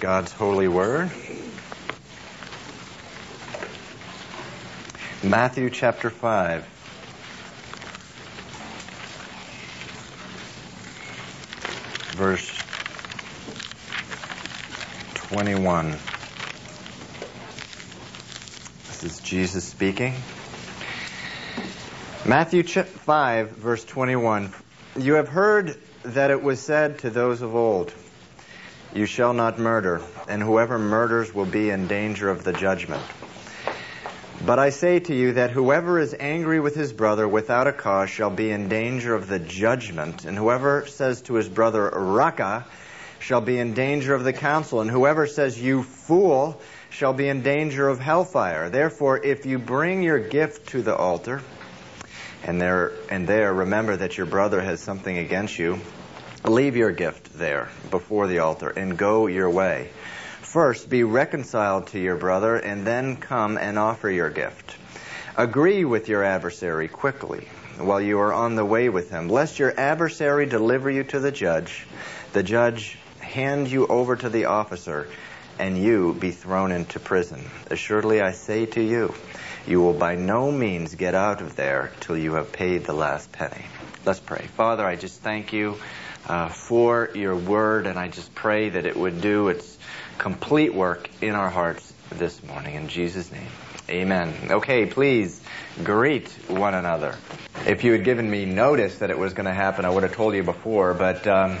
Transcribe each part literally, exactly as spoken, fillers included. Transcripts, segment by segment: God's holy word. Matthew chapter five. Verse twenty-one. This is Jesus speaking. Matthew five, verse twenty-one. You have heard that it was said to those of old, you shall not murder, and whoever murders will be in danger of the judgment. But I say to you that whoever is angry with his brother without a cause shall be in danger of the judgment, and whoever says to his brother, Raca, shall be in danger of the council, and whoever says, you fool, shall be in danger of hellfire. Therefore, if you bring your gift to the altar, and there, and there remember that your brother has something against you, leave your gift there before the altar and go your way. First, be reconciled to your brother and then come and offer your gift. Agree with your adversary quickly while you are on the way with him, lest your adversary deliver you to the judge, the judge hand you over to the officer, and you be thrown into prison. Assuredly, I say to you, you will by no means get out of there till you have paid the last penny. Let's pray. Father, I just thank you Uh, for your word, and I just pray that it would do its complete work in our hearts this morning. In Jesus' name, amen. Okay, please greet one another. If you had given me notice that it was going to happen, I would have told you before, but um,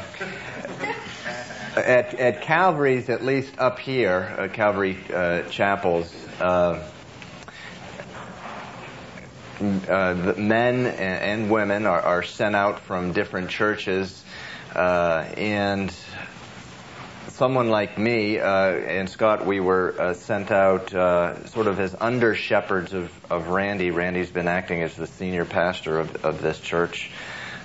at, at Calvary's, at least up here, uh, Calvary uh, Chapels, uh, uh, the men and women are, are sent out from different churches. Uh, and someone like me uh, and Scott, we were uh, sent out uh, sort of as under-shepherds of, of Randy. Randy's been acting as the senior pastor of, of this church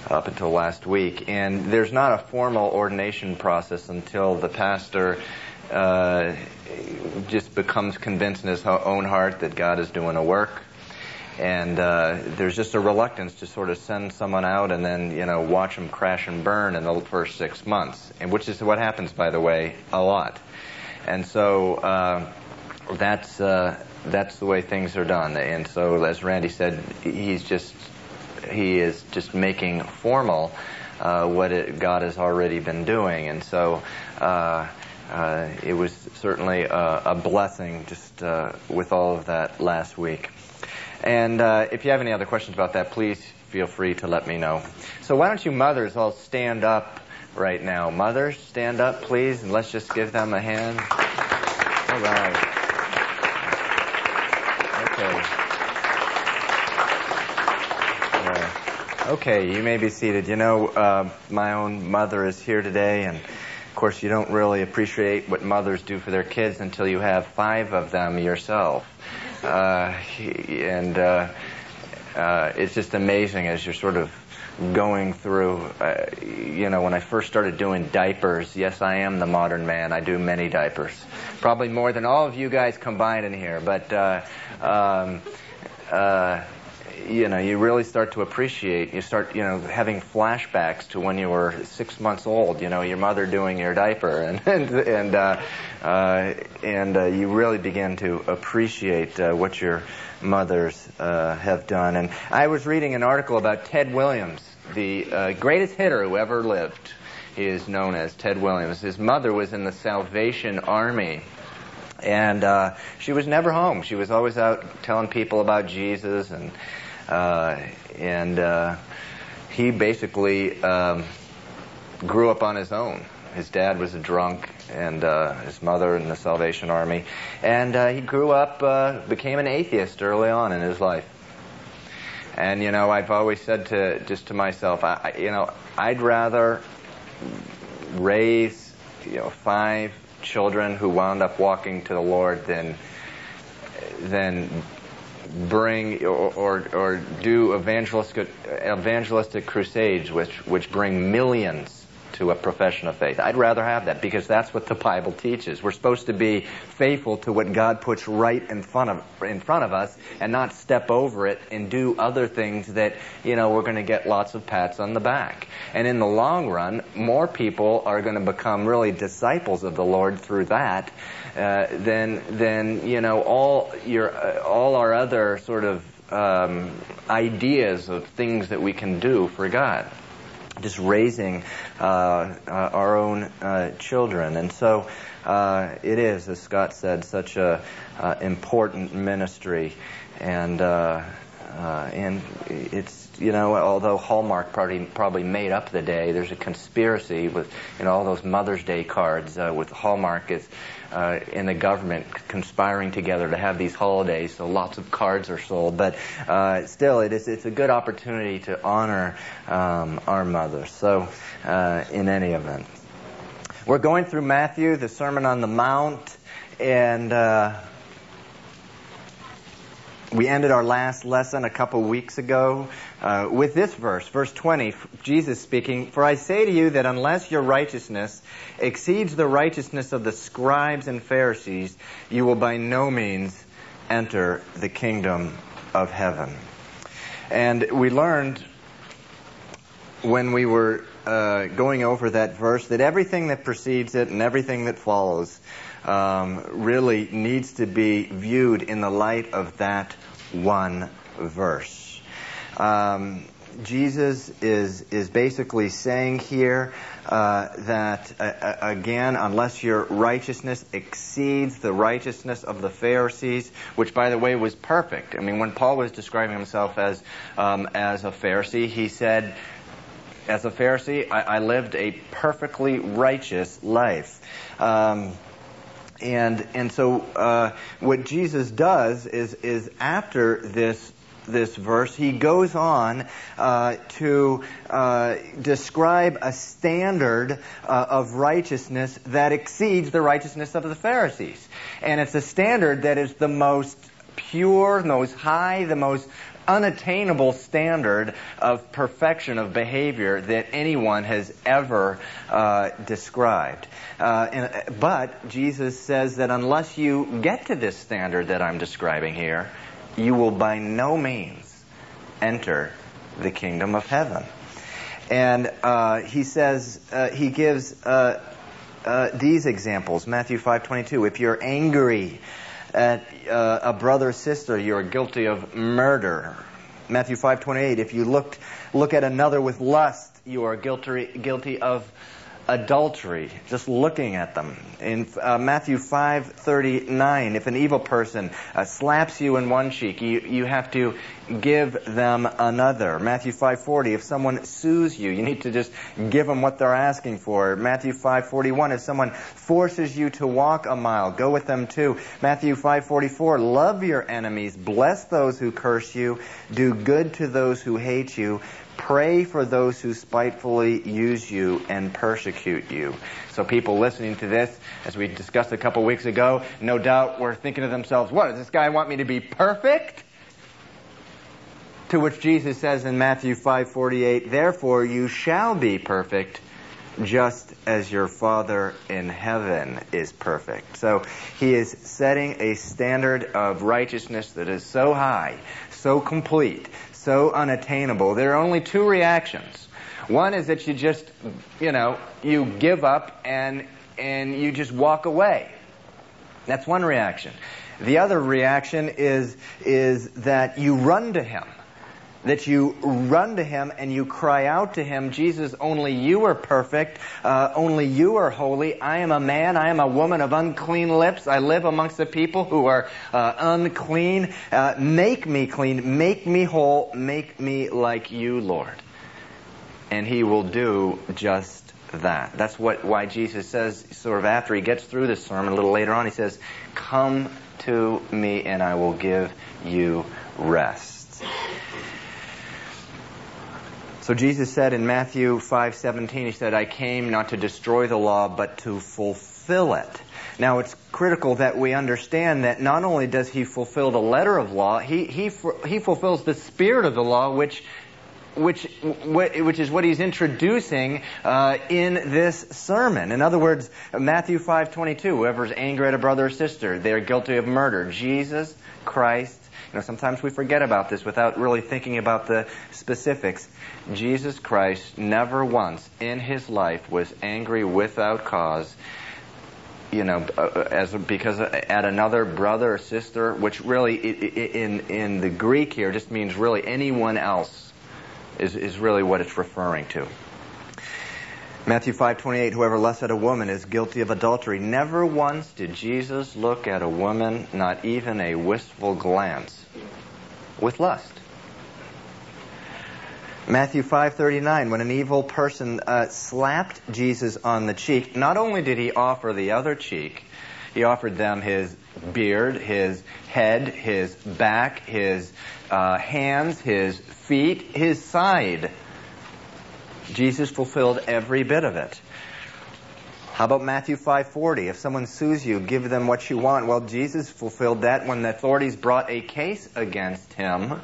up until last week. And there's not a formal ordination process until the pastor uh, just becomes convinced in his own heart that God is doing a work. And uh, there's just a reluctance to sort of send someone out and then, you know, watch them crash and burn in the first six months, and which is what happens, by the way, a lot. And so uh, that's uh, that's the way things are done. And so, as Randy said, he's just he is just making formal uh, what it, God has already been doing. And so uh, uh, it was certainly a, a blessing just uh, with all of that last week. And uh, if you have any other questions about that, please feel free to let me know. So why don't you mothers all stand up right now. Mothers, stand up, please, and let's just give them a hand. All right. Okay. Uh, okay, you may be seated. You know, uh, my own mother is here today, and of course you don't really appreciate what mothers do for their kids until you have five of them yourself. Uh, and uh, uh, it's just amazing as you're sort of going through, uh, you know, when I first started doing diapers, yes, I am the modern man. I do many diapers, probably more than all of you guys combined in here. But, uh, um, uh, you know, you really start to appreciate, you start, you know, having flashbacks to when you were six months old, you know, your mother doing your diaper. And, and, and uh, Uh, and uh, you really begin to appreciate uh, what your mothers uh, have done. And I was reading an article about Ted Williams, the uh, greatest hitter who ever lived. He is known as Ted Williams. His mother was in the Salvation Army, and uh, she was never home. She was always out telling people about Jesus, and uh, and uh, he basically um, grew up on his own. His dad was a drunk, and uh, his mother in the Salvation Army. And uh, he grew up, uh, became an atheist early on in his life. And, you know, I've always said to just to myself, I, you know, I'd rather raise, you know, five children who wound up walking to the Lord than than bring or, or, or do evangelistic, evangelistic crusades, which, which bring millions to a profession of faith. I'd rather have that because that's what the Bible teaches. We're supposed to be faithful to what God puts right in front of in front of us and not step over it and do other things that, you know, we're going to get lots of pats on the back. And in the long run, more people are going to become really disciples of the Lord through that uh, than than you know all your uh, all our other sort of Um, ideas of things that we can do for God, just raising uh, uh, our own uh, children. And so uh, it is, as Scott said, such a uh, important ministry, and uh, uh, and it's, you know, although Hallmark probably probably made up the day, there's a conspiracy with, you know, all those Mother's Day cards uh, with Hallmark is. Uh, in the government conspiring together to have these holidays, so lots of cards are sold. But uh, still, it is, it's a good opportunity to honor um, our mothers. So uh, in any event, we're going through Matthew, the Sermon on the Mount, and uh, we ended our last lesson a couple weeks ago uh, with this verse, verse twenty, Jesus speaking, "For I say to you that unless your righteousness exceeds the righteousness of the scribes and Pharisees, you will by no means enter the kingdom of heaven." And we learned when we were uh, going over that verse that everything that precedes it and everything that follows Um, really needs to be viewed in the light of that one verse. Um, Jesus is is basically saying here uh, that, uh, again, unless your righteousness exceeds the righteousness of the Pharisees, which, by the way, was perfect. I mean, when Paul was describing himself as um, as a Pharisee, he said, as a Pharisee, I, I lived a perfectly righteous life. Um And and so uh, what Jesus does is is after this this verse, he goes on uh, to uh, describe a standard uh, of righteousness that exceeds the righteousness of the Pharisees, and it's a standard that is the most pure, the most high, the most unattainable standard of perfection of behavior that anyone has ever uh, described. Uh, and, but Jesus says that unless you get to this standard that I'm describing here, you will by no means enter the kingdom of heaven. And uh, he says, uh, he gives uh, uh, these examples, Matthew five twenty-two, "If you're angry at uh, a brother or sister, you are guilty of murder." Matthew five twenty-eight, "If you looked look at another with lust, you are guilty guilty of adultery," just looking at them. In uh, Matthew five thirty-nine, "If an evil person uh, slaps you in one cheek, you you have to give them another." Matthew five forty, "If someone sues you, you need to just give them what they're asking for." Matthew five forty-one, "If someone forces you to walk a mile, go with them too." Matthew five forty-four, "Love your enemies, bless those who curse you, do good to those who hate you, pray for those who spitefully use you and persecute you." So people listening to this, as we discussed a couple weeks ago, no doubt were thinking to themselves, what, does this guy want me to be perfect? To which Jesus says in Matthew five forty-eight, "Therefore you shall be perfect, just as your Father in heaven is perfect." So he is setting a standard of righteousness that is so high, so complete, so unattainable. There are only two reactions. One is that you just, you know, you give up and and you just walk away. That's one reaction. The other reaction is is that you run to him. that you run to him and you cry out to him, "Jesus, only you are perfect, uh, only you are holy. I am a man, I am a woman of unclean lips. I live amongst a people who are uh, unclean. Uh, make me clean, make me whole, make me like you, Lord." And he will do just that. That's what why Jesus says, sort of after he gets through this sermon a little later on, he says, "Come to me and I will give you rest." So Jesus said in Matthew five seventeen, he said, "I came not to destroy the law, but to fulfill it." Now, it's critical that we understand that not only does he fulfill the letter of law, he he he fulfills the spirit of the law, which which which is what he's introducing uh, in this sermon. In other words, Matthew five twenty-two, whoever's angry at a brother or sister, they are guilty of murder. Jesus Christ, you know, sometimes we forget about this without really thinking about the specifics. Jesus Christ never once in his life was angry without cause, you know, as because at another brother or sister, which really in in the Greek here just means really anyone else is is really what it's referring to. Matthew five twenty-eight, whoever lusts at a woman is guilty of adultery. Never once did Jesus look at a woman, not even a wistful glance, with lust. Matthew five thirty-nine, when an evil person uh, slapped Jesus on the cheek, not only did he offer the other cheek, he offered them his beard, his head, his back, his uh, hands, his feet, his side. Jesus fulfilled every bit of it. How about Matthew five forty? If someone sues you, give them what you want. Well, Jesus fulfilled that when the authorities brought a case against him.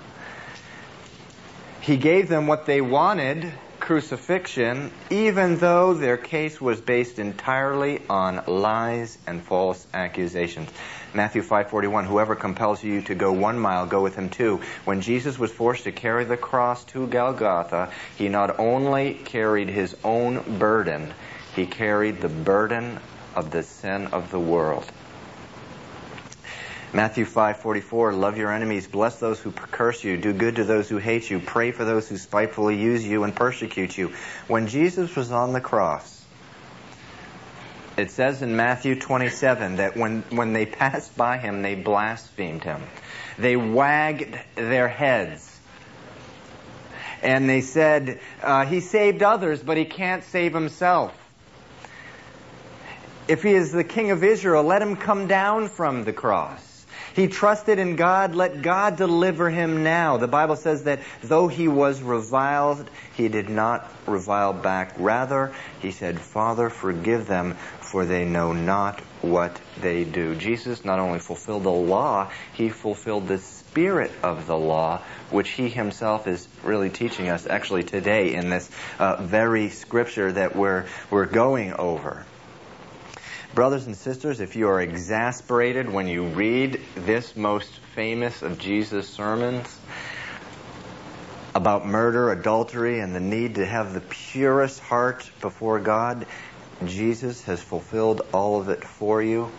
He gave them what they wanted, crucifixion, even though their case was based entirely on lies and false accusations. Matthew five forty-one, whoever compels you to go one mile, go with him two. When Jesus was forced to carry the cross to Golgotha, he not only carried his own burden, he carried the burden of the sin of the world. Matthew five forty-four, love your enemies, bless those who curse you, do good to those who hate you, pray for those who spitefully use you and persecute you. When Jesus was on the cross, it says in Matthew twenty-seven that when, when they passed by him, they blasphemed him. They wagged their heads. And they said, uh, he saved others, but he can't save himself. If he is the king of Israel, let him come down from the cross. He trusted in God, let God deliver him now. The Bible says that though he was reviled, he did not revile back. Rather, he said, Father, forgive them, for they know not what they do. Jesus not only fulfilled the law, he fulfilled the spirit of the law, which he himself is really teaching us actually today in this uh, very scripture that we're, we're going over. Brothers and sisters, if you are exasperated when you read this most famous of Jesus' sermons about murder, adultery, and the need to have the purest heart before God, Jesus has fulfilled all of it for you.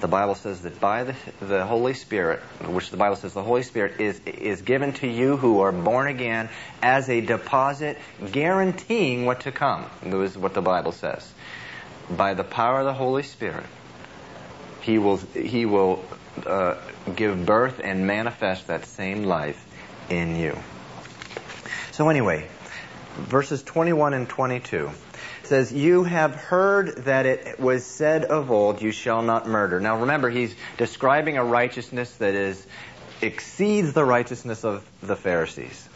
The Bible says that by the, the Holy Spirit, which the Bible says the Holy Spirit is, is given to you who are born again as a deposit guaranteeing what to come. That is what the Bible says. By the power of the Holy Spirit, He will He will uh, give birth and manifest that same life in you. So anyway, verses twenty-one and twenty-two says, "You have heard that it was said of old, you shall not murder." Now remember, he's describing a righteousness that is exceeds the righteousness of the Pharisees.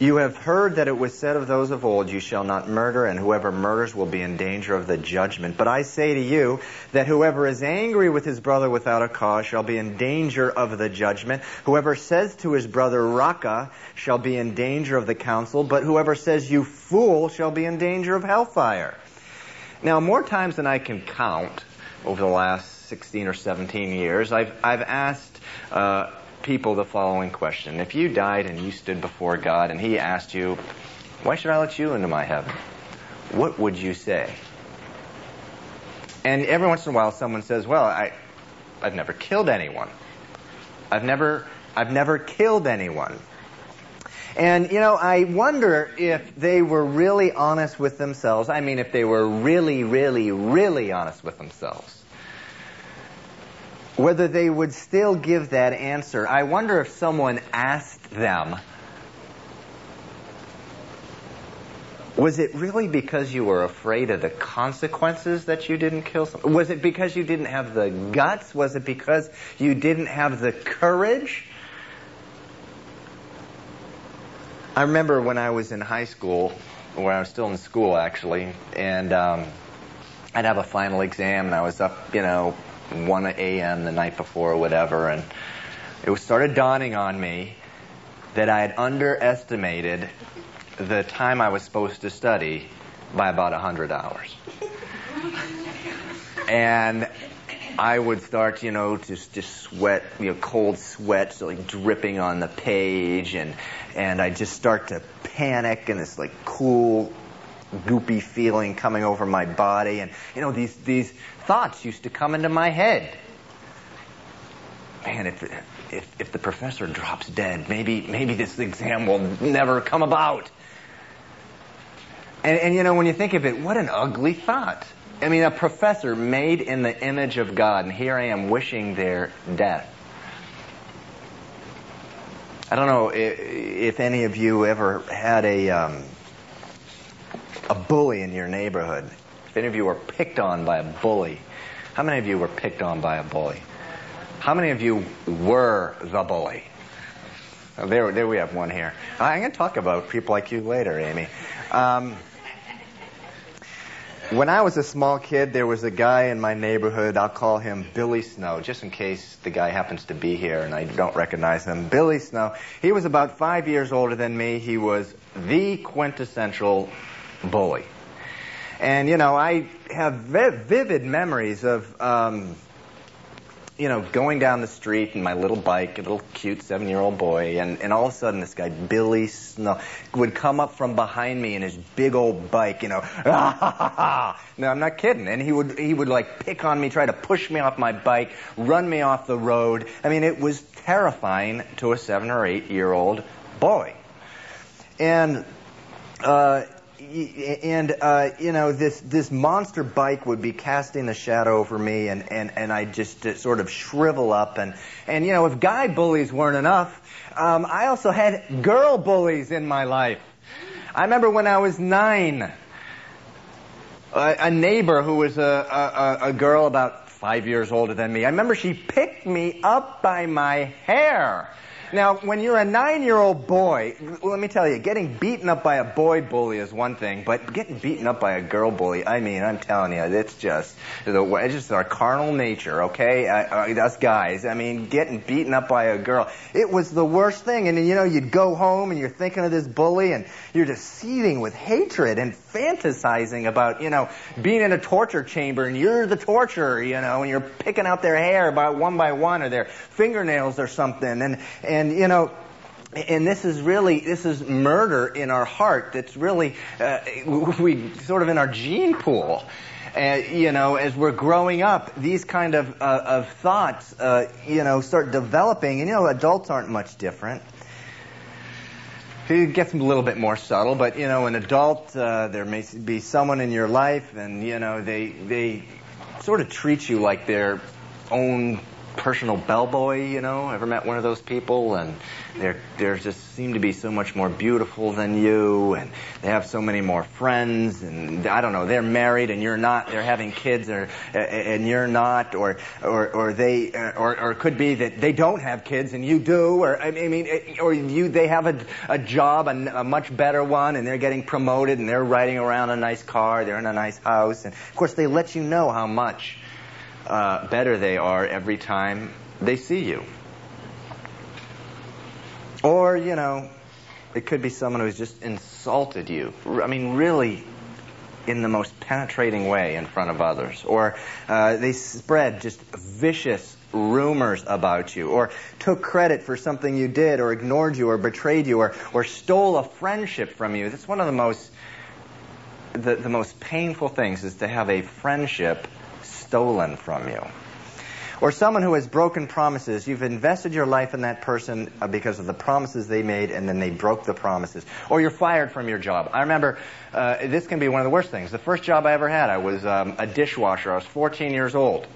You have heard that it was said of those of old, you shall not murder, and whoever murders will be in danger of the judgment. But I say to you that whoever is angry with his brother without a cause shall be in danger of the judgment. Whoever says to his brother, Raca, shall be in danger of the council. But whoever says, you fool, shall be in danger of hellfire. Now, more times than I can count over the last sixteen or seventeen years, I've, I've asked... Uh, people the following question. If you died and you stood before God and he asked you, why should I let you into my heaven? What would you say? And every once in a while someone says, well, I, I've never killed anyone. I've never, I've never killed anyone. And, you know, I wonder if they were really honest with themselves. I mean, if they were really, really, really honest with themselves. Whether they would still give that answer. I wonder if someone asked them, was it really because you were afraid of the consequences that you didn't kill someone? Was it because you didn't have the guts? Was it because you didn't have the courage? I remember when I was in high school, or I was still in school actually, and um, I'd have a final exam and I was up, you know, one a.m. the night before or whatever, and it started dawning on me that I had underestimated the time I was supposed to study by about one hundred hours. And I would start, you know, to just sweat, you know, cold sweats like dripping on the page, and and I just start to panic, and this like cool, goopy feeling coming over my body, and you know, these these thoughts used to come into my head. Man, if if if the professor drops dead, maybe maybe this exam will never come about. And and you know, when you think of it, what an ugly thought. I mean, a professor made in the image of God, and here I am wishing their death. I don't know if, if any of you ever had a um, a bully in your neighborhood. If any of you were picked on by a bully, how many of you were picked on by a bully? How many of you were the bully? Oh, there, there we have one here. I'm going to talk about people like you later, Amy. Um, When I was a small kid, there was a guy in my neighborhood. I'll call him Billy Snow, just in case the guy happens to be here and I don't recognize him. Billy Snow, he was about five years older than me. He was the quintessential bully. And, you know, I have vi- vivid memories of, um, you know, going down the street in my little bike, a little cute seven-year-old boy, and, and all of a sudden this guy, Billy Snow, would come up from behind me in his big old bike, you know, ah, ha, ha, ha. No, I'm not kidding. And he would, he would like pick on me, try to push me off my bike, run me off the road. I mean, it was terrifying to a seven or eight-year-old boy. And, uh, And, uh, you know, this, this monster bike would be casting a shadow over me, and, and, and I'd just uh, sort of shrivel up. And, and, you know, if guy bullies weren't enough, um, I also had girl bullies in my life. I remember when I was nine, a, a neighbor who was a, a, a girl about five years older than me, I remember she picked me up by my hair. Now, when you're a nine-year-old boy, let me tell you, getting beaten up by a boy bully is one thing, but getting beaten up by a girl bully, I mean, I'm telling you, it's just, it's just our carnal nature, okay? Uh, us guys, I mean, getting beaten up by a girl, it was the worst thing. And, you know, you'd go home and you're thinking of this bully and you're just seething with hatred and fantasizing about, you know, being in a torture chamber and you're the torturer, you know, and you're picking out their hair by one by one or their fingernails or something. And, and And, you know, and this is really, this is murder in our heart that's really, uh, we sort of in our gene pool. Uh, you know, as we're growing up, these kind of, uh, of thoughts, uh, you know, start developing. And, you know, adults aren't much different. It gets a little bit more subtle, but, you know, an adult, uh, there may be someone in your life and, you know, they, they sort of treat you like their own personal bellboy, you know. Ever met one of those people? And they're, they're just seem to be so much more beautiful than you, and they have so many more friends, and I don't know, they're married and you're not, they're having kids or, and you're not, or, or, or they, or, or it could be that they don't have kids and you do, or, I mean, or you, they have a, a job, a, a much better one, and they're getting promoted and they're riding around a nice car, they're in a nice house, and of course they let you know how much Uh, better they are every time they see you. Or, you know, it could be someone who's just insulted you. I mean, really in the most penetrating way in front of others. Or uh, they spread just vicious rumors about you, or took credit for something you did, or ignored you, or betrayed you, or, or stole a friendship from you. That's one of the most, the, the most painful things, is to have a friendship stolen from you. Or someone who has broken promises. You've invested your life in that person because of the promises they made, and then they broke the promises. Or you're fired from your job. I remember, uh, this can be one of the worst things. The first job I ever had, I was um, a dishwasher. I was fourteen years old.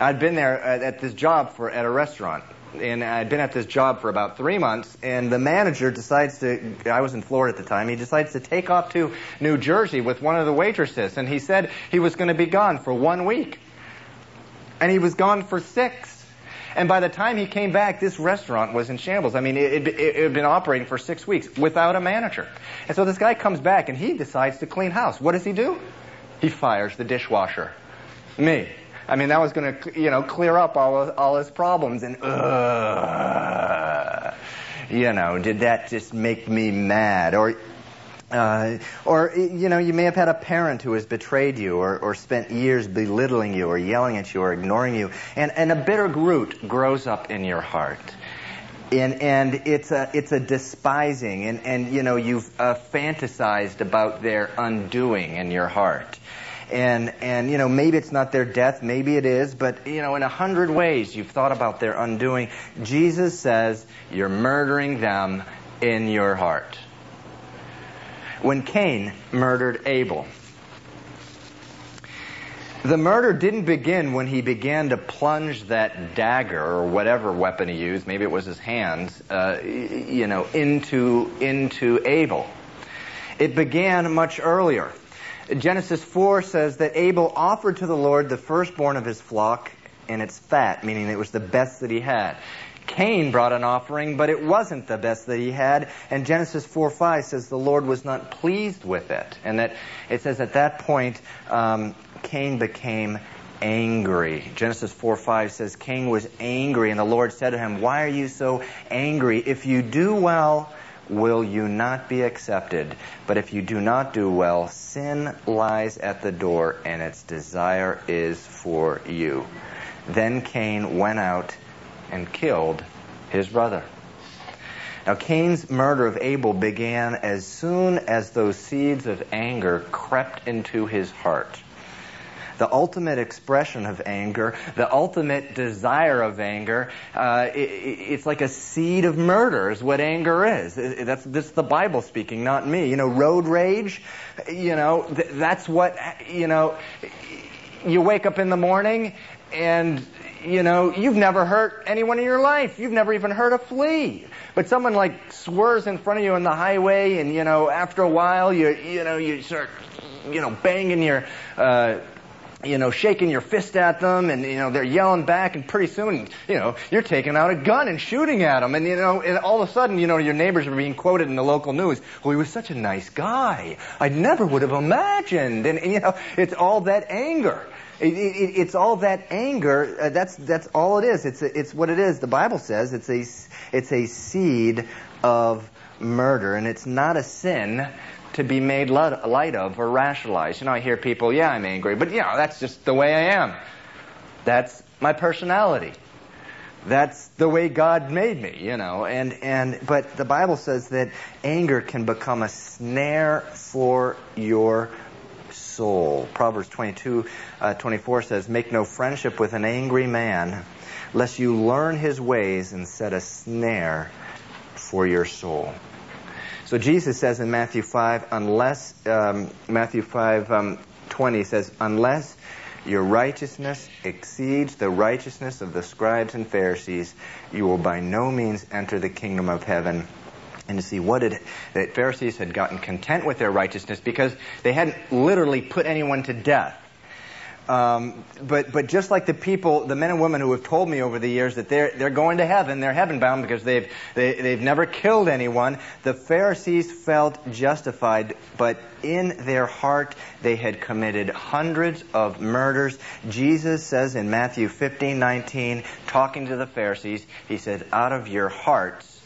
I'd been there uh, at this job for at a restaurant. And I'd been at this job for about three months, and the manager decides to, I was in Florida at the time, he decides to take off to New Jersey with one of the waitresses, and he said he was going to be gone for one week. And he was gone for six. And by the time he came back, this restaurant was in shambles. I mean, it, it, it had been operating for six weeks without a manager. And so this guy comes back, and he decides to clean house. What does he do? He fires the dishwasher. Me. I mean, that was going to, you know, clear up all all his problems. And, uh, you know, did that just make me mad? Or, uh, or you know, you may have had a parent who has betrayed you or, or spent years belittling you or yelling at you or ignoring you. And, and a bitter root grows up in your heart. And, and it's a it's a despising, and, and you know, you've uh, fantasized about their undoing in your heart. And, and, you know, maybe it's not their death, maybe it is, but, you know, in a hundred ways you've thought about their undoing. Jesus says you're murdering them in your heart. When Cain murdered Abel, the murder didn't begin when he began to plunge that dagger or whatever weapon he used, maybe it was his hands, uh, you know, into, into Abel. It began much earlier. Genesis four says that Abel offered to the Lord the firstborn of his flock and its fat, meaning it was the best that he had. Cain brought an offering, but it wasn't the best that he had. And Genesis four five says the Lord was not pleased with it. And that it says at that point, um, Cain became angry. Genesis four five says Cain was angry, and the Lord said to him, "Why are you so angry? If you do well, will you not be accepted? But if you do not do well, sin lies at the door, and its desire is for you." Then Cain went out and killed his brother. Now, Cain's murder of Abel began as soon as those seeds of anger crept into his heart. The ultimate expression of anger, the ultimate desire of anger, uh, it, it's like a seed of murder is what anger is. That's, that's the Bible speaking, not me. You know, road rage, you know, th- that's what, you know, you wake up in the morning and, you know, you've never hurt anyone in your life. You've never even hurt a flea. But someone like swerves in front of you on the highway and, you know, after a while, you, you know, you start, you know, banging your, uh, you know, shaking your fist at them, and, you know, they're yelling back, and pretty soon, you know, you're taking out a gun and shooting at them. And, you know, and all of a sudden, you know, your neighbors are being quoted in the local news. "Well, he was such a nice guy. I never would have imagined." And, and you know, it's all that anger. It, it, it's all that anger. Uh, that's, that's all it is. It's, a, it's what it is. The Bible says it's a, it's a seed of murder, and it's not a sin to be made light of or rationalized. You know, I hear people, "Yeah, I'm angry, but, you know, that's just the way I am. That's my personality. That's the way God made me," you know. And, and but the Bible says that anger can become a snare for your soul. Proverbs twenty-two twenty-four says, "Make no friendship with an angry man, lest you learn his ways and set a snare for your soul." So Jesus says in Matthew five, unless, um, Matthew five twenty says, "Unless your righteousness exceeds the righteousness of the scribes and Pharisees, you will by no means enter the kingdom of heaven." And to see what did, the Pharisees had gotten content with their righteousness because they hadn't literally put anyone to death. Um, but, but just like the people, the men and women who have told me over the years that they're, they're going to heaven, they're heaven bound because they've, they, they've never killed anyone, the Pharisees felt justified, but in their heart they had committed hundreds of murders. Jesus says in Matthew fifteen nineteen, talking to the Pharisees, he said, "Out of your hearts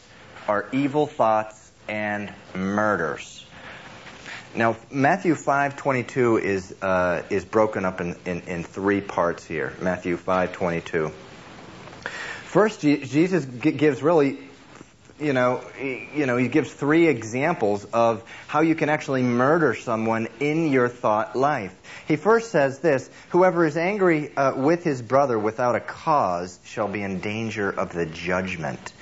are evil thoughts and murders." Now, Matthew five twenty-two is uh, is broken up in, in, in three parts here. Matthew five twenty-two. First, G- Jesus g- gives really, you know, he, you know, he gives three examples of how you can actually murder someone in your thought life. He first says this: "Whoever is angry uh, with his brother without a cause shall be in danger of the judgment."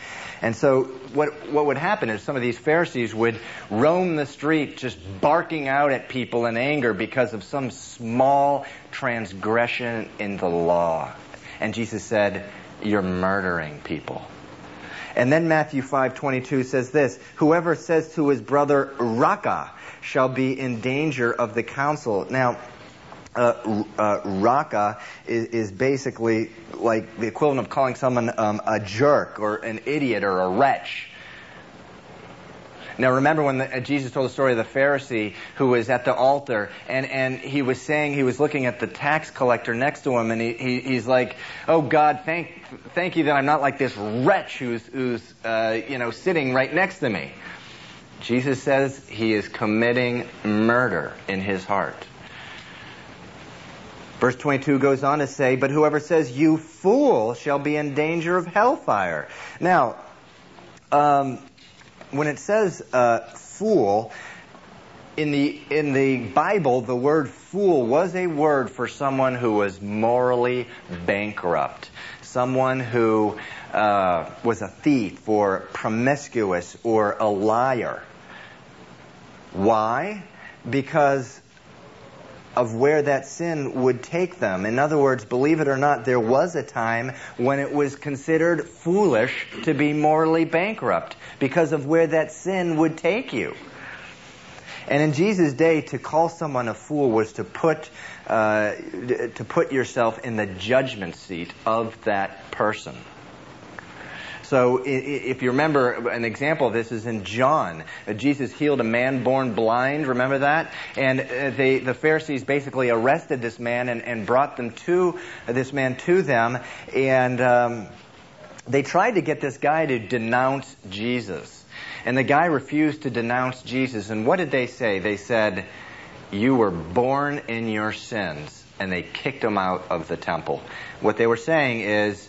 And so what what would happen is some of these Pharisees would roam the street just barking out at people in anger because of some small transgression in the law. And Jesus said, "You're murdering people." And then Matthew five twenty-two says this: "Whoever says to his brother, 'Raca,' shall be in danger of the council." Now, Uh, uh, Raca is, is basically like the equivalent of calling someone um, a jerk or an idiot or a wretch. Now remember when the, uh, Jesus told the story of the Pharisee who was at the altar, and, and he was saying, he was looking at the tax collector next to him, and he, he he's like, oh God, thank thank you that I'm not like this wretch who's, who's uh, you know, sitting right next to me. Jesus says he is committing murder in his heart. Verse twenty-two goes on to say, but whoever says, you fool, shall be in danger of hellfire. Now, um, when it says uh, fool, in the, in the Bible, the word fool was a word for someone who was morally bankrupt, someone who uh, was a thief or promiscuous or a liar. Why? Because of where that sin would take them. In other words, believe it or not, there was a time when it was considered foolish to be morally bankrupt because of where that sin would take you. And in Jesus' day, to call someone a fool was to put uh, to put yourself in the judgment seat of that person. So if you remember, an example of this is in John. Jesus healed a man born blind, remember that? And they, the Pharisees basically arrested this man and, and brought them to, this man to them. And um, they tried to get this guy to denounce Jesus. And the guy refused to denounce Jesus. And what did they say? They said, you were born in your sins. And they kicked him out of the temple. What they were saying is,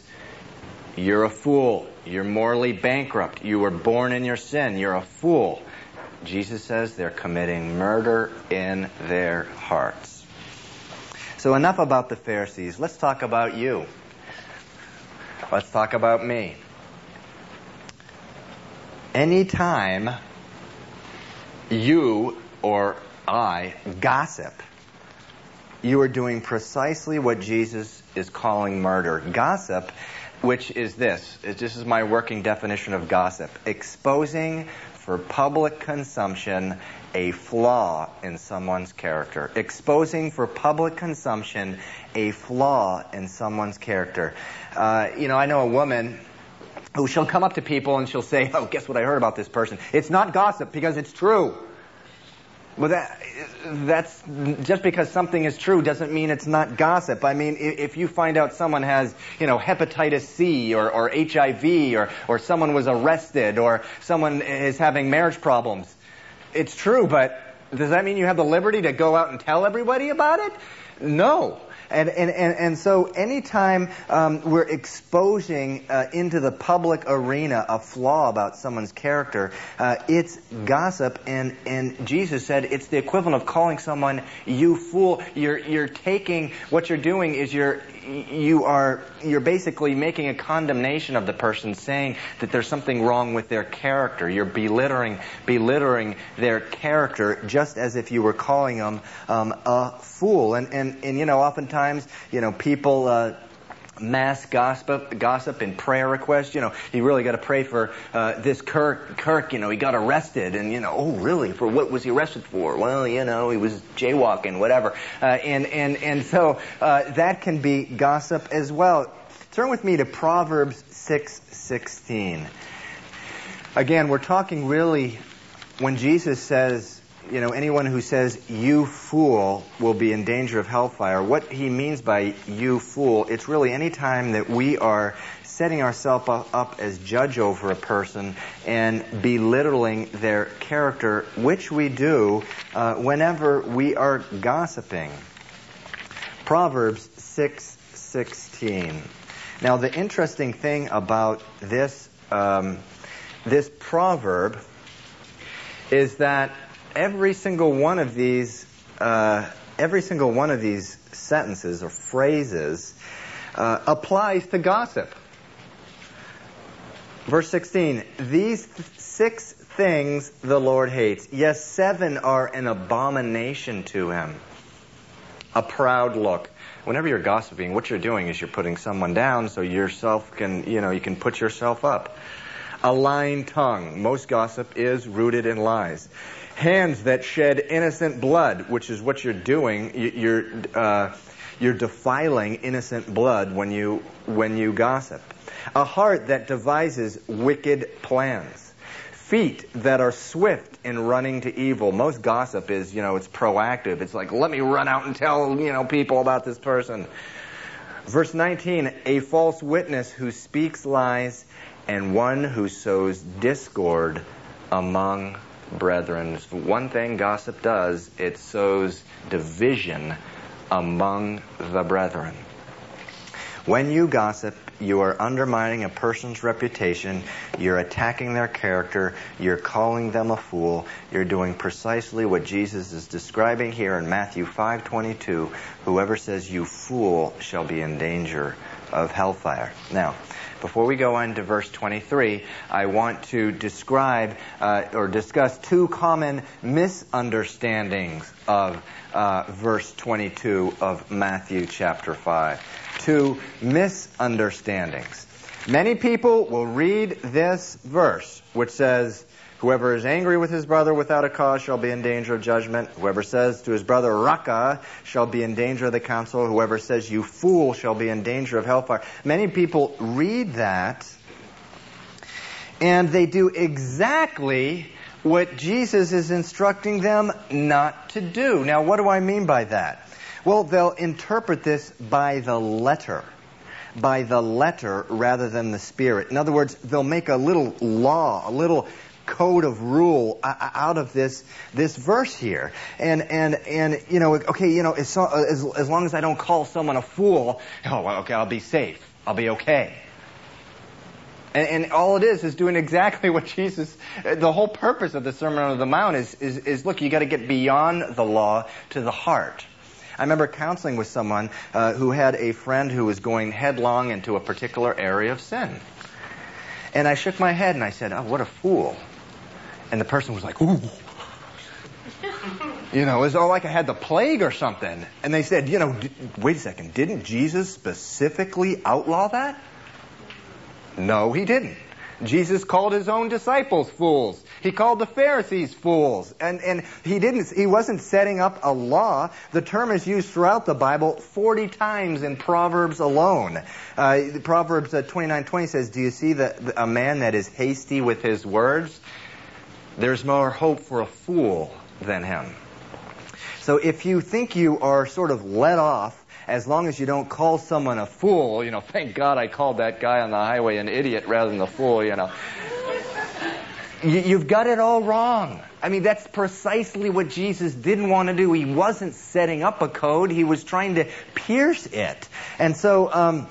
you're a fool. You're morally bankrupt. You were born in your sin. You're a fool. Jesus says they're committing murder in their hearts. So enough about the Pharisees. Let's talk about you. Let's talk about me. Anytime you or I gossip, you are doing precisely what Jesus is calling murder. Gossip, which is this. This is my working definition of gossip. Exposing for public consumption a flaw in someone's character. Exposing for public consumption a flaw in someone's character. Uh, you know, I know a woman who she'll come up to people and she'll say, oh, guess what I heard about this person? It's not gossip because it's true. Well, that, that's just because something is true doesn't mean it's not gossip. I mean, if you find out someone has, you know, hepatitis C or, or H I V or, or someone was arrested or someone is having marriage problems, it's true, but does that mean you have the liberty to go out and tell everybody about it? No. And, and, and, and so anytime um, we're exposing uh, into the public arena a flaw about someone's character, uh, it's gossip. And, and Jesus said it's the equivalent of calling someone, you fool. You're, you're taking, what you're doing is you're, you are, you're basically making a condemnation of the person, saying that there's something wrong with their character. You're belittling, belittling their character just as if you were calling them um, a fool. And, and, and you know, oftentimes, you know, people uh, mass gossip, gossip in prayer requests. You know, you really got to pray for uh, this Kirk. Kirk, you know, he got arrested, and you know, oh, really? For what was he arrested for? Well, you know, he was jaywalking, whatever. Uh, and and and so uh, that can be gossip as well. Turn with me to Proverbs six sixteen. Again, we're talking really when Jesus says, you know, anyone who says, you fool, will be in danger of hellfire. What he means by you fool, it's really any time that we are setting ourselves up as judge over a person and belittling their character, which we do uh, whenever we are gossiping. Proverbs six sixteen. Now, the interesting thing about this, um, this proverb is that Every single one of these, uh, every single one of these sentences or phrases uh, applies to gossip. Verse sixteen: These th- six things the Lord hates; yes, seven are an abomination to Him. A proud look. Whenever you're gossiping, what you're doing is you're putting someone down, so yourself can, you know, you can put yourself up. A lying tongue. Most gossip is rooted in lies. Hands that shed innocent blood, which is what you're doing. You're uh, you're defiling innocent blood when you when you gossip. A heart that devises wicked plans. feet that are swift in running to evil. Most gossip is, you know, it's proactive. It's like, let me run out and tell, you know, people about this person. Verse nineteen, a false witness who speaks lies and one who sows discord among brethren. One thing gossip does, it sows division among the brethren. When you gossip, you are undermining a person's reputation, you're attacking their character, you're calling them a fool, you're doing precisely what Jesus is describing here in Matthew five twenty-two, whoever says you fool shall be in danger of hellfire. Now, before we go on to verse twenty-three, I want to describe uh, or discuss two common misunderstandings of uh, verse twenty-two of Matthew chapter five. Two misunderstandings. Many people will read this verse, which says, whoever is angry with his brother without a cause shall be in danger of judgment. Whoever says to his brother, Raca, shall be in danger of the council. Whoever says, you fool, shall be in danger of hellfire. Many people read that, and they do exactly what Jesus is instructing them not to do. Now, what do I mean by that? Well, they'll interpret this by the letter. By the letter rather than the spirit. In other words, they'll make a little law, a little code of rule out of this this verse here, and and and you know, okay, you know, as as, as long as I don't call someone a fool, oh, okay, I'll be safe, I'll be okay. And, and all it is is doing exactly what Jesus. The whole purpose of the Sermon on the Mount is is, is look, you got to get beyond the law to the heart. I remember counseling with someone uh, who had a friend who was going headlong into a particular area of sin, and I shook my head and I said, "Oh, what a fool." And the person was like, ooh. You know, it was all like I had the plague or something. And they said, you know, d- wait a second, didn't Jesus specifically outlaw that? No, he didn't. Jesus called his own disciples fools. He called the Pharisees fools. And and he didn't, he wasn't setting up a law. The term is used throughout the Bible forty times in Proverbs alone. Uh, Proverbs twenty-nine twenty says, do you see the, the, a man that is hasty with his words? There's more hope for a fool than him. So if you think you are sort of let off, as long as you don't call someone a fool, you know, thank God I called that guy on the highway an idiot rather than a fool, you know. you, you've got it all wrong. I mean, that's precisely what Jesus didn't want to do. He wasn't setting up a code. He was trying to pierce it. And so, um,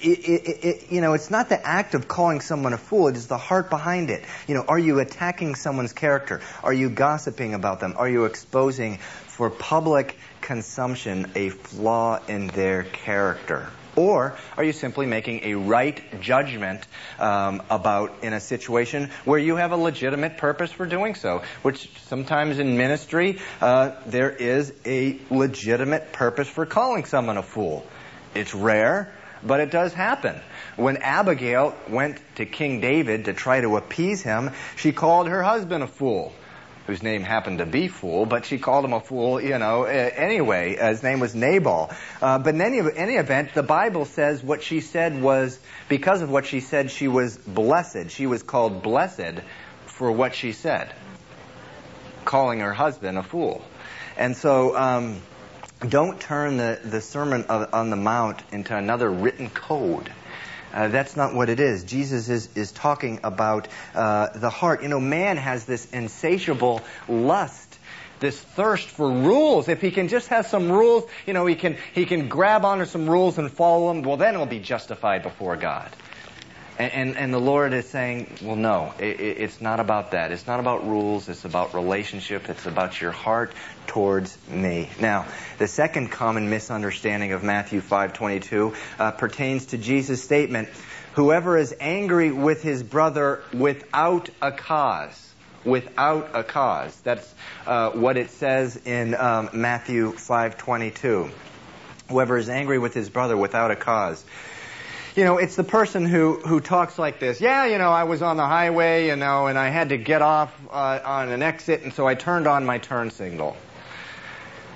It, it, it, you know, it's not the act of calling someone a fool. It is the heart behind it. You know, are you attacking someone's character? Are you gossiping about them? Are you exposing for public consumption a flaw in their character? Or are you simply making a right judgment um, about in a situation where you have a legitimate purpose for doing so? Which sometimes in ministry, uh, there is a legitimate purpose for calling someone a fool. It's rare. But it does happen. When Abigail went to King David to try to appease him, she called her husband a fool, whose name happened to be Fool, but she called him a fool, you know, anyway. His name was Nabal. Uh, but in any, any event, the Bible says what she said was, because of what she said, she was blessed. She was called blessed for what she said, calling her husband a fool. And so... Um, Don't turn the, the Sermon on the Mount into another written code. Uh, that's not what it is. Jesus is, is talking about uh, the heart. You know, man has this insatiable lust, this thirst for rules. If he can just have some rules, you know, he can, he can grab onto some rules and follow them. Well, then he'll be justified before God. And, and, and the Lord is saying, well, no, it, it's not about that. It's not about rules. It's about relationship. It's about your heart towards me. Now, the second common misunderstanding of Matthew five twenty-two uh, pertains to Jesus' statement, whoever is angry with his brother without a cause. Without a cause. That's uh, what it says in um, Matthew five twenty-two. Whoever is angry with his brother without a cause. You know, it's the person who, who talks like this. Yeah, you know, I was on the highway, you know, and I had to get off uh, on an exit, and so I turned on my turn signal.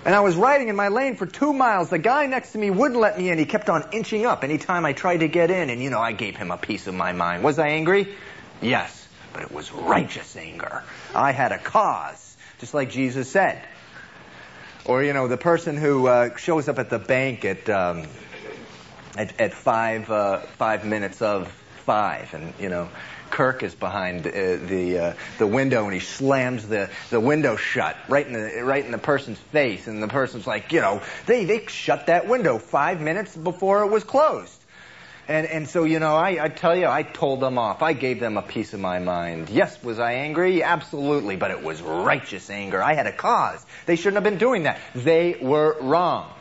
And I was riding in my lane for two miles. The guy next to me wouldn't let me in. He kept on inching up any time I tried to get in, and, you know, I gave him a piece of my mind. Was I angry? Yes. but it was righteous anger. I had a cause, just like Jesus said. Or, you know, the person who uh, shows up at the bank at um, at, at five uh, five minutes of five, and, you know, Kirk is behind uh, the uh, the window, and he slams the, the window shut right in the right in the person's face, and the person's like, you know, they they shut that window five minutes before it was closed. And and so, you know, I, I tell you, I told them off. I gave them a piece of my mind. Yes, was I angry? Absolutely, but it was righteous anger. I had a cause. They shouldn't have been doing that. They were wrong.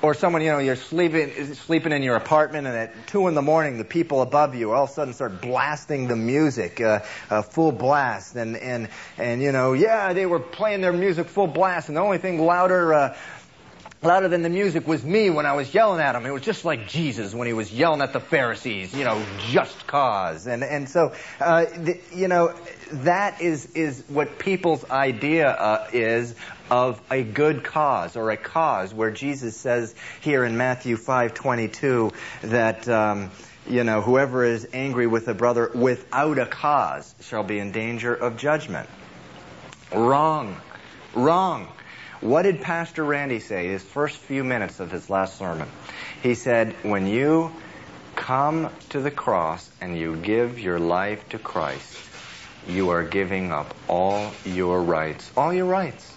Or someone, you know, you're sleeping sleeping in your apartment, and at two in the morning, the people above you all of a sudden start blasting the music, uh, uh, full blast, and and and you know, yeah, they were playing their music full blast, and the only thing louder uh, louder than the music was me when I was yelling at them. It was just like Jesus when he was yelling at the Pharisees, you know, just cause, and and so uh, the, you know, that is is what people's idea uh, is of a good cause, or a cause, where Jesus says here in Matthew five twenty-two that um, you know, whoever is angry with a brother without a cause shall be in danger of judgment. Wrong, wrong. What did Pastor Randy say his first few minutes of his last sermon? He said, "When you come to the cross and you give your life to Christ, you are giving up all your rights, all your rights."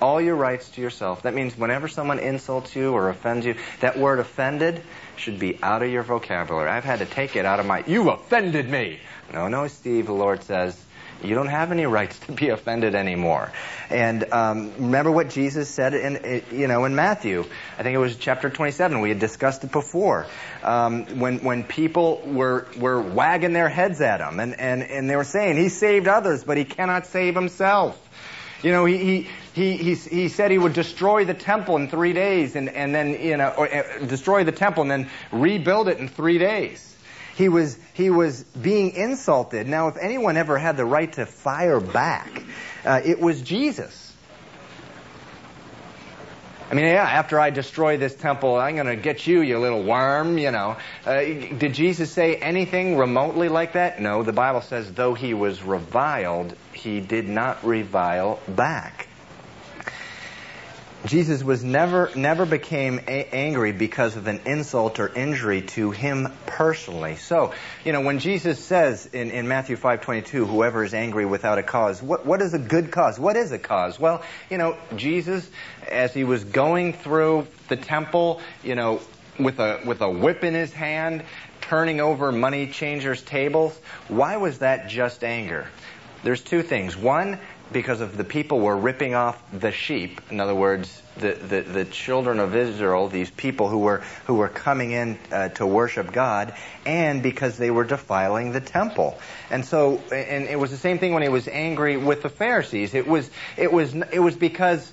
All your rights to yourself. That means whenever someone insults you or offends you, that word offended should be out of your vocabulary. I've had to take it out of my, you offended me. No, no, Steve, the Lord says, you don't have any rights to be offended anymore. And um, remember what Jesus said in, you know, in Matthew. I think it was chapter twenty-seven. We had discussed it before. Um, when when people were were wagging their heads at him, and, and, and they were saying, he saved others, but he cannot save himself. You know, he he he he said he would destroy the temple in three days, and and then you know, or, uh, destroy the temple and then rebuild it in three days. He was he was being insulted. Now, if anyone ever had the right to fire back, uh, it was Jesus. I mean, yeah, after I destroy this temple, I'm going to get you, you little worm, you know. Uh, did Jesus say anything remotely like that? No, the Bible says, though he was reviled, he did not revile back. Jesus was never, never became a- angry because of an insult or injury to him personally. So, you know, when Jesus says in, in Matthew five twenty-two, whoever is angry without a cause, what, what is a good cause? What is a cause? Well, you know, Jesus, as he was going through the temple, you know, with a, with a whip in his hand, turning over money changers' tables, why was that just anger? There's two things. One, because of the people were ripping off the sheep. In other words, the, the, the children of Israel, these people who were who were coming in uh, to worship God, and because they were defiling the temple. And so, and it was the same thing when he was angry with the Pharisees. It was it was it was because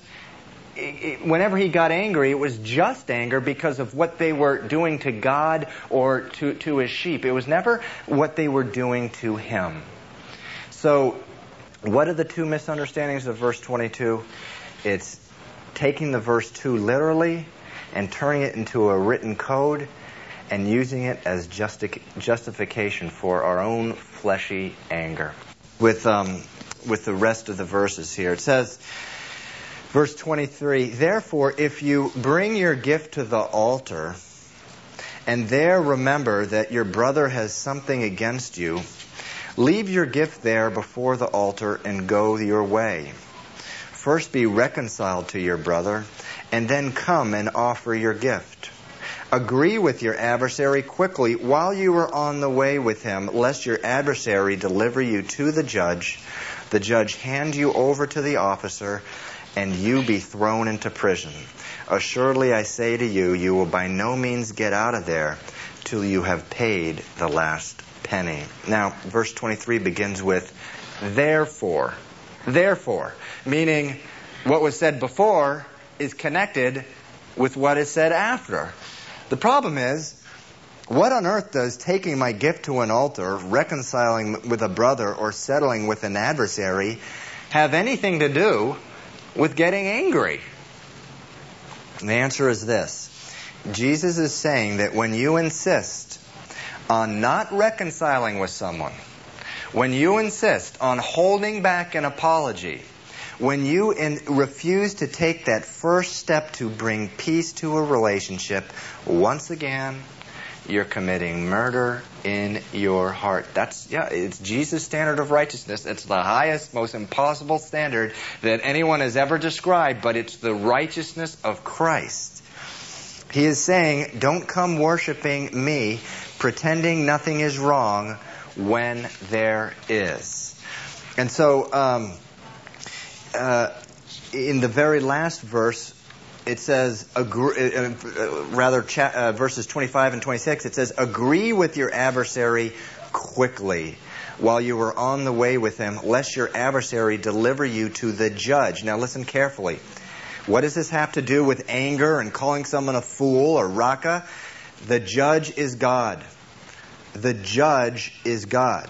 it, it, whenever he got angry, it was just anger because of what they were doing to God or to to his sheep. It was never what they were doing to him. So, what are the two misunderstandings of verse twenty-two? It's taking the verse two literally and turning it into a written code and using it as justic- justification for our own fleshy anger. With um, with the rest of the verses here, it says, verse twenty-three, therefore, if you bring your gift to the altar and there remember that your brother has something against you, leave your gift there before the altar and go your way. First be reconciled to your brother, and then come and offer your gift. Agree with your adversary quickly while you are on the way with him, lest your adversary deliver you to the judge, the judge hand you over to the officer, and you be thrown into prison. Assuredly, I say to you, you will by no means get out of there till you have paid the last penny. Now, verse twenty-three begins with, therefore. Therefore, meaning what was said before is connected with what is said after. The problem is, what on earth does taking my gift to an altar, reconciling with a brother, or settling with an adversary have anything to do with getting angry? And the answer is this. Jesus is saying that when you insist on not reconciling with someone, when you insist on holding back an apology, when you in, refuse to take that first step to bring peace to a relationship, once again, you're committing murder in your heart. That's, yeah, it's Jesus' standard of righteousness. It's the highest, most impossible standard that anyone has ever described, but it's the righteousness of Christ. He is saying, don't come worshiping me, pretending nothing is wrong when there is. And so, um, uh, in the very last verse, it says, agree, uh, rather, cha- uh, verses twenty-five and twenty-six, it says, agree with your adversary quickly while you are on the way with him, lest your adversary deliver you to the judge. Now listen carefully. What does this have to do with anger and calling someone a fool or Raca? The judge is God. The judge is God.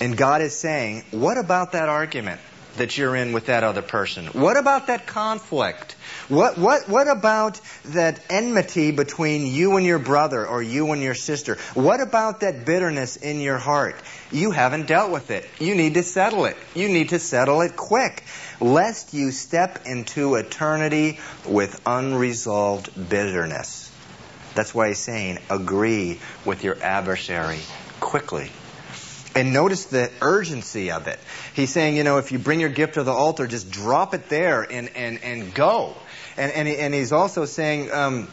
And God is saying, what about that argument that you're in with that other person? What about that conflict? What what what about that enmity between you and your brother or you and your sister? What about that bitterness in your heart? You haven't dealt with it. You need to settle it. You need to settle it quick, lest you step into eternity with unresolved bitterness. That's why he's saying, agree with your adversary quickly. And notice the urgency of it. He's saying, you know, if you bring your gift to the altar, just drop it there and, and, and go. And, and, and he's also saying, um,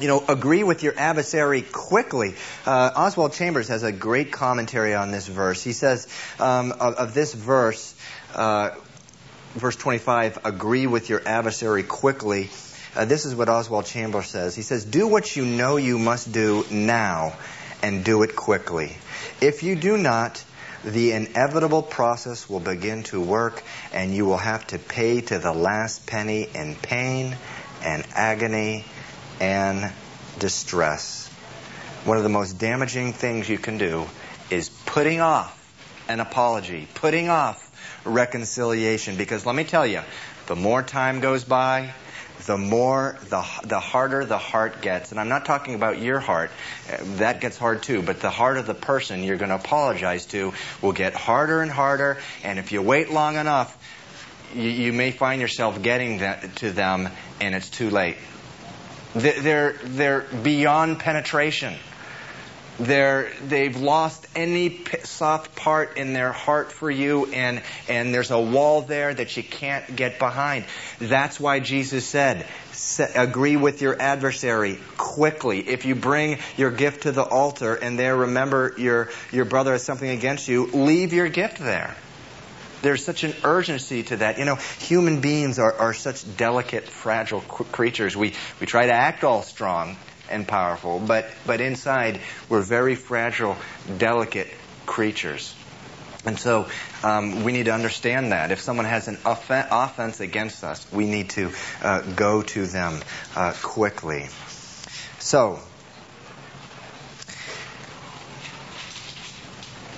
you know, agree with your adversary quickly. Uh, Oswald Chambers has a great commentary on this verse. He says um, of, of this verse, uh, verse twenty-five, agree with your adversary quickly. Uh, this is what Oswald Chambers says. He says, do what you know you must do now and do it quickly. If you do not, the inevitable process will begin to work and you will have to pay to the last penny in pain and agony and distress. One of the most damaging things you can do is putting off an apology, putting off reconciliation. Because let me tell you, the more time goes by, the more, the the harder the heart gets. And I'm not talking about your heart. That gets hard too. But the heart of the person you're going to apologize to will get harder and harder. And if you wait long enough, you, you may find yourself getting that to them and it's too late. They're, they're beyond penetration. They're, they've lost any soft part in their heart for you, and, and there's a wall there that you can't get behind. That's why Jesus said, agree with your adversary quickly. If you bring your gift to the altar and there remember your, your brother has something against you, leave your gift there. There's such an urgency to that. You know, human beings are, are such delicate, fragile creatures. We, we try to act all strong and powerful, but but inside we're very fragile, delicate creatures, and so um, we need to understand that if someone has an off- offense against us, we need to uh, go to them uh, quickly. So,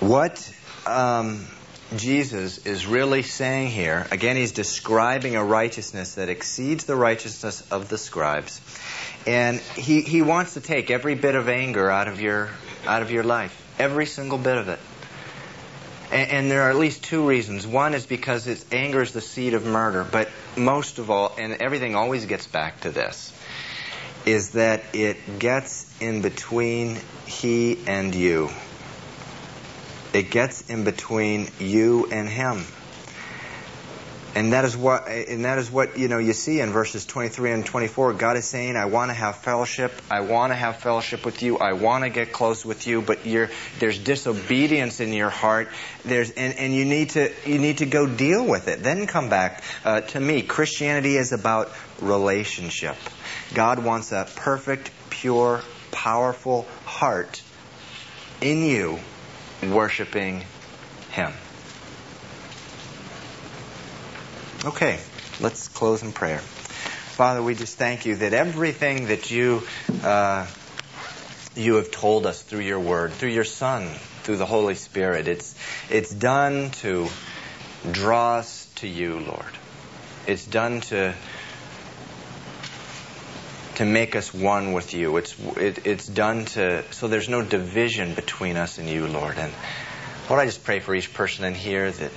what um, Jesus is really saying here, again, he's describing a righteousness that exceeds the righteousness of the scribes. And he, he wants to take every bit of anger out of your out of your life, every single bit of it. And, and there are at least two reasons. One is because it's, anger is the seed of murder. But most of all, and everything always gets back to this, is that it gets in between he and you. It gets in between you and him. And that is what, and that is what, you know, you see in verses twenty-three and twenty-four. God is saying, I want to have fellowship. I want to have fellowship with you. I want to get close with you. But you're, there's disobedience in your heart. There's, and, and you need to, you need to go deal with it. Then come back uh, to me. Christianity is about relationship. God wants a perfect, pure, powerful heart in you worshiping him. Okay, let's close in prayer. Father, we just thank you that everything that you uh, you have told us through your word, through your Son, through the Holy Spirit, it's it's done to draw us to you, Lord. It's done to to make us one with you. It's it, it's done to so there's no division between us and you, Lord. And Lord, I just pray for each person in here that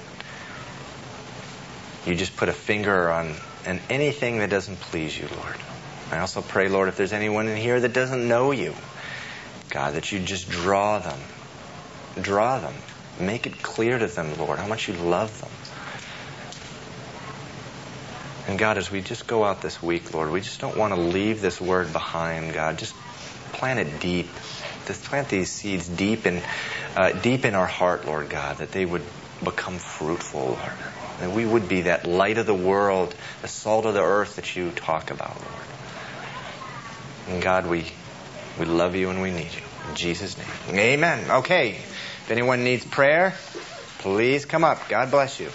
you just put a finger on, on anything that doesn't please you, Lord. I also pray, Lord, if there's anyone in here that doesn't know you, God, that you just draw them. Draw them. Make it clear to them, Lord, how much you love them. And God, as we just go out this week, Lord, we just don't want to leave this word behind, God. Just plant it deep. Just plant these seeds deep in, uh, deep in our heart, Lord God, that they would become fruitful, Lord. That we would be that light of the world, the salt of the earth that you talk about, Lord. And God, we, we love you and we need you. In Jesus' name. Amen. Okay. If anyone needs prayer, please come up. God bless you.